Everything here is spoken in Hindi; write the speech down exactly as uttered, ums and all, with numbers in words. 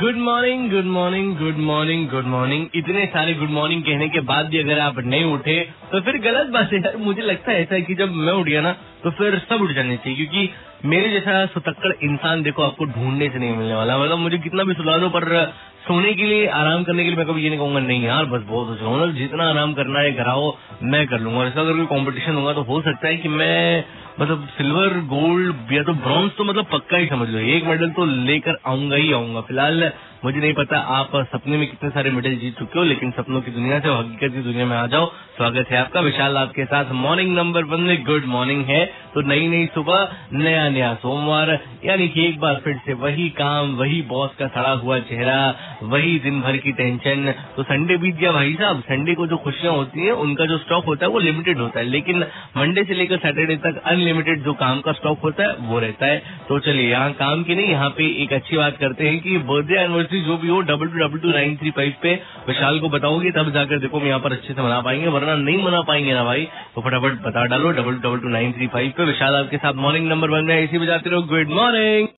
Good morning good morning good morning good morning. इतने सारे गुड मॉर्निंग कहने के बाद भी अगर आप नहीं उठे तो फिर गलत बात है यार। मुझे लगता है ऐसा है कि जब मैं उठ गया ना तो फिर सब उठ जाने चाहिए, क्योंकि मेरे जैसा सुतक्कड़ इंसान देखो आपको ढूंढने से नहीं मिलने वाला। मतलब मुझे कितना भी सुला दो, पर सोने के लिए, आराम करने के लिए मैं कभी ये नहीं कहूंगा नहीं यार बस बहुत हो चुका हूँ, जितना आराम करना है कराओ, मैं कर लूंगा। ऐसा अगर कोई कॉम्पिटिशन होगा तो हो सकता है कि मैं मतलब सिल्वर, गोल्ड या तो ब्रॉन्ज तो मतलब पक्का ही समझ लो, एक मेडल तो लेकर आऊंगा ही आऊंगा। फिलहाल मुझे नहीं पता आप सपने में कितने सारे मेडल जीत चुके हो, लेकिन सपनों की दुनिया से हकीकत की दुनिया में आ जाओ। स्वागत है आपका, विशाल आपके साथ मॉर्निंग नंबर वन में। गुड मॉर्निंग है तो नई नई सुबह, नया नया सोमवार, यानी कि एक बार फिर से वही काम, वही बॉस का सड़ा हुआ चेहरा, वही दिन भर की टेंशन। तो संडे बीत गया भाई साहब, संडे को जो खुशियां होती है उनका जो स्टॉक होता है वो लिमिटेड होता है, लेकिन मंडे से लेकर सैटरडे तक अनलिमिटेड जो काम का स्टॉक होता है वो रहता है। तो चलिए यहाँ काम की नहीं, यहाँ पे एक अच्छी बात करते हैं कि बर्थडे एनिवर्सरी जो भी हो double two double two nine three five पे विशाल को बताओगे तब जाकर देखो हम यहाँ पर अच्छे से मना पाएंगे, वरना नहीं मना पाएंगे ना भाई। तो फटाफट बता डालो double two double two nine three five पे। विशाल आपके साथ मॉर्निंग नंबर वन में, इसी बजाते रहो। Good morning.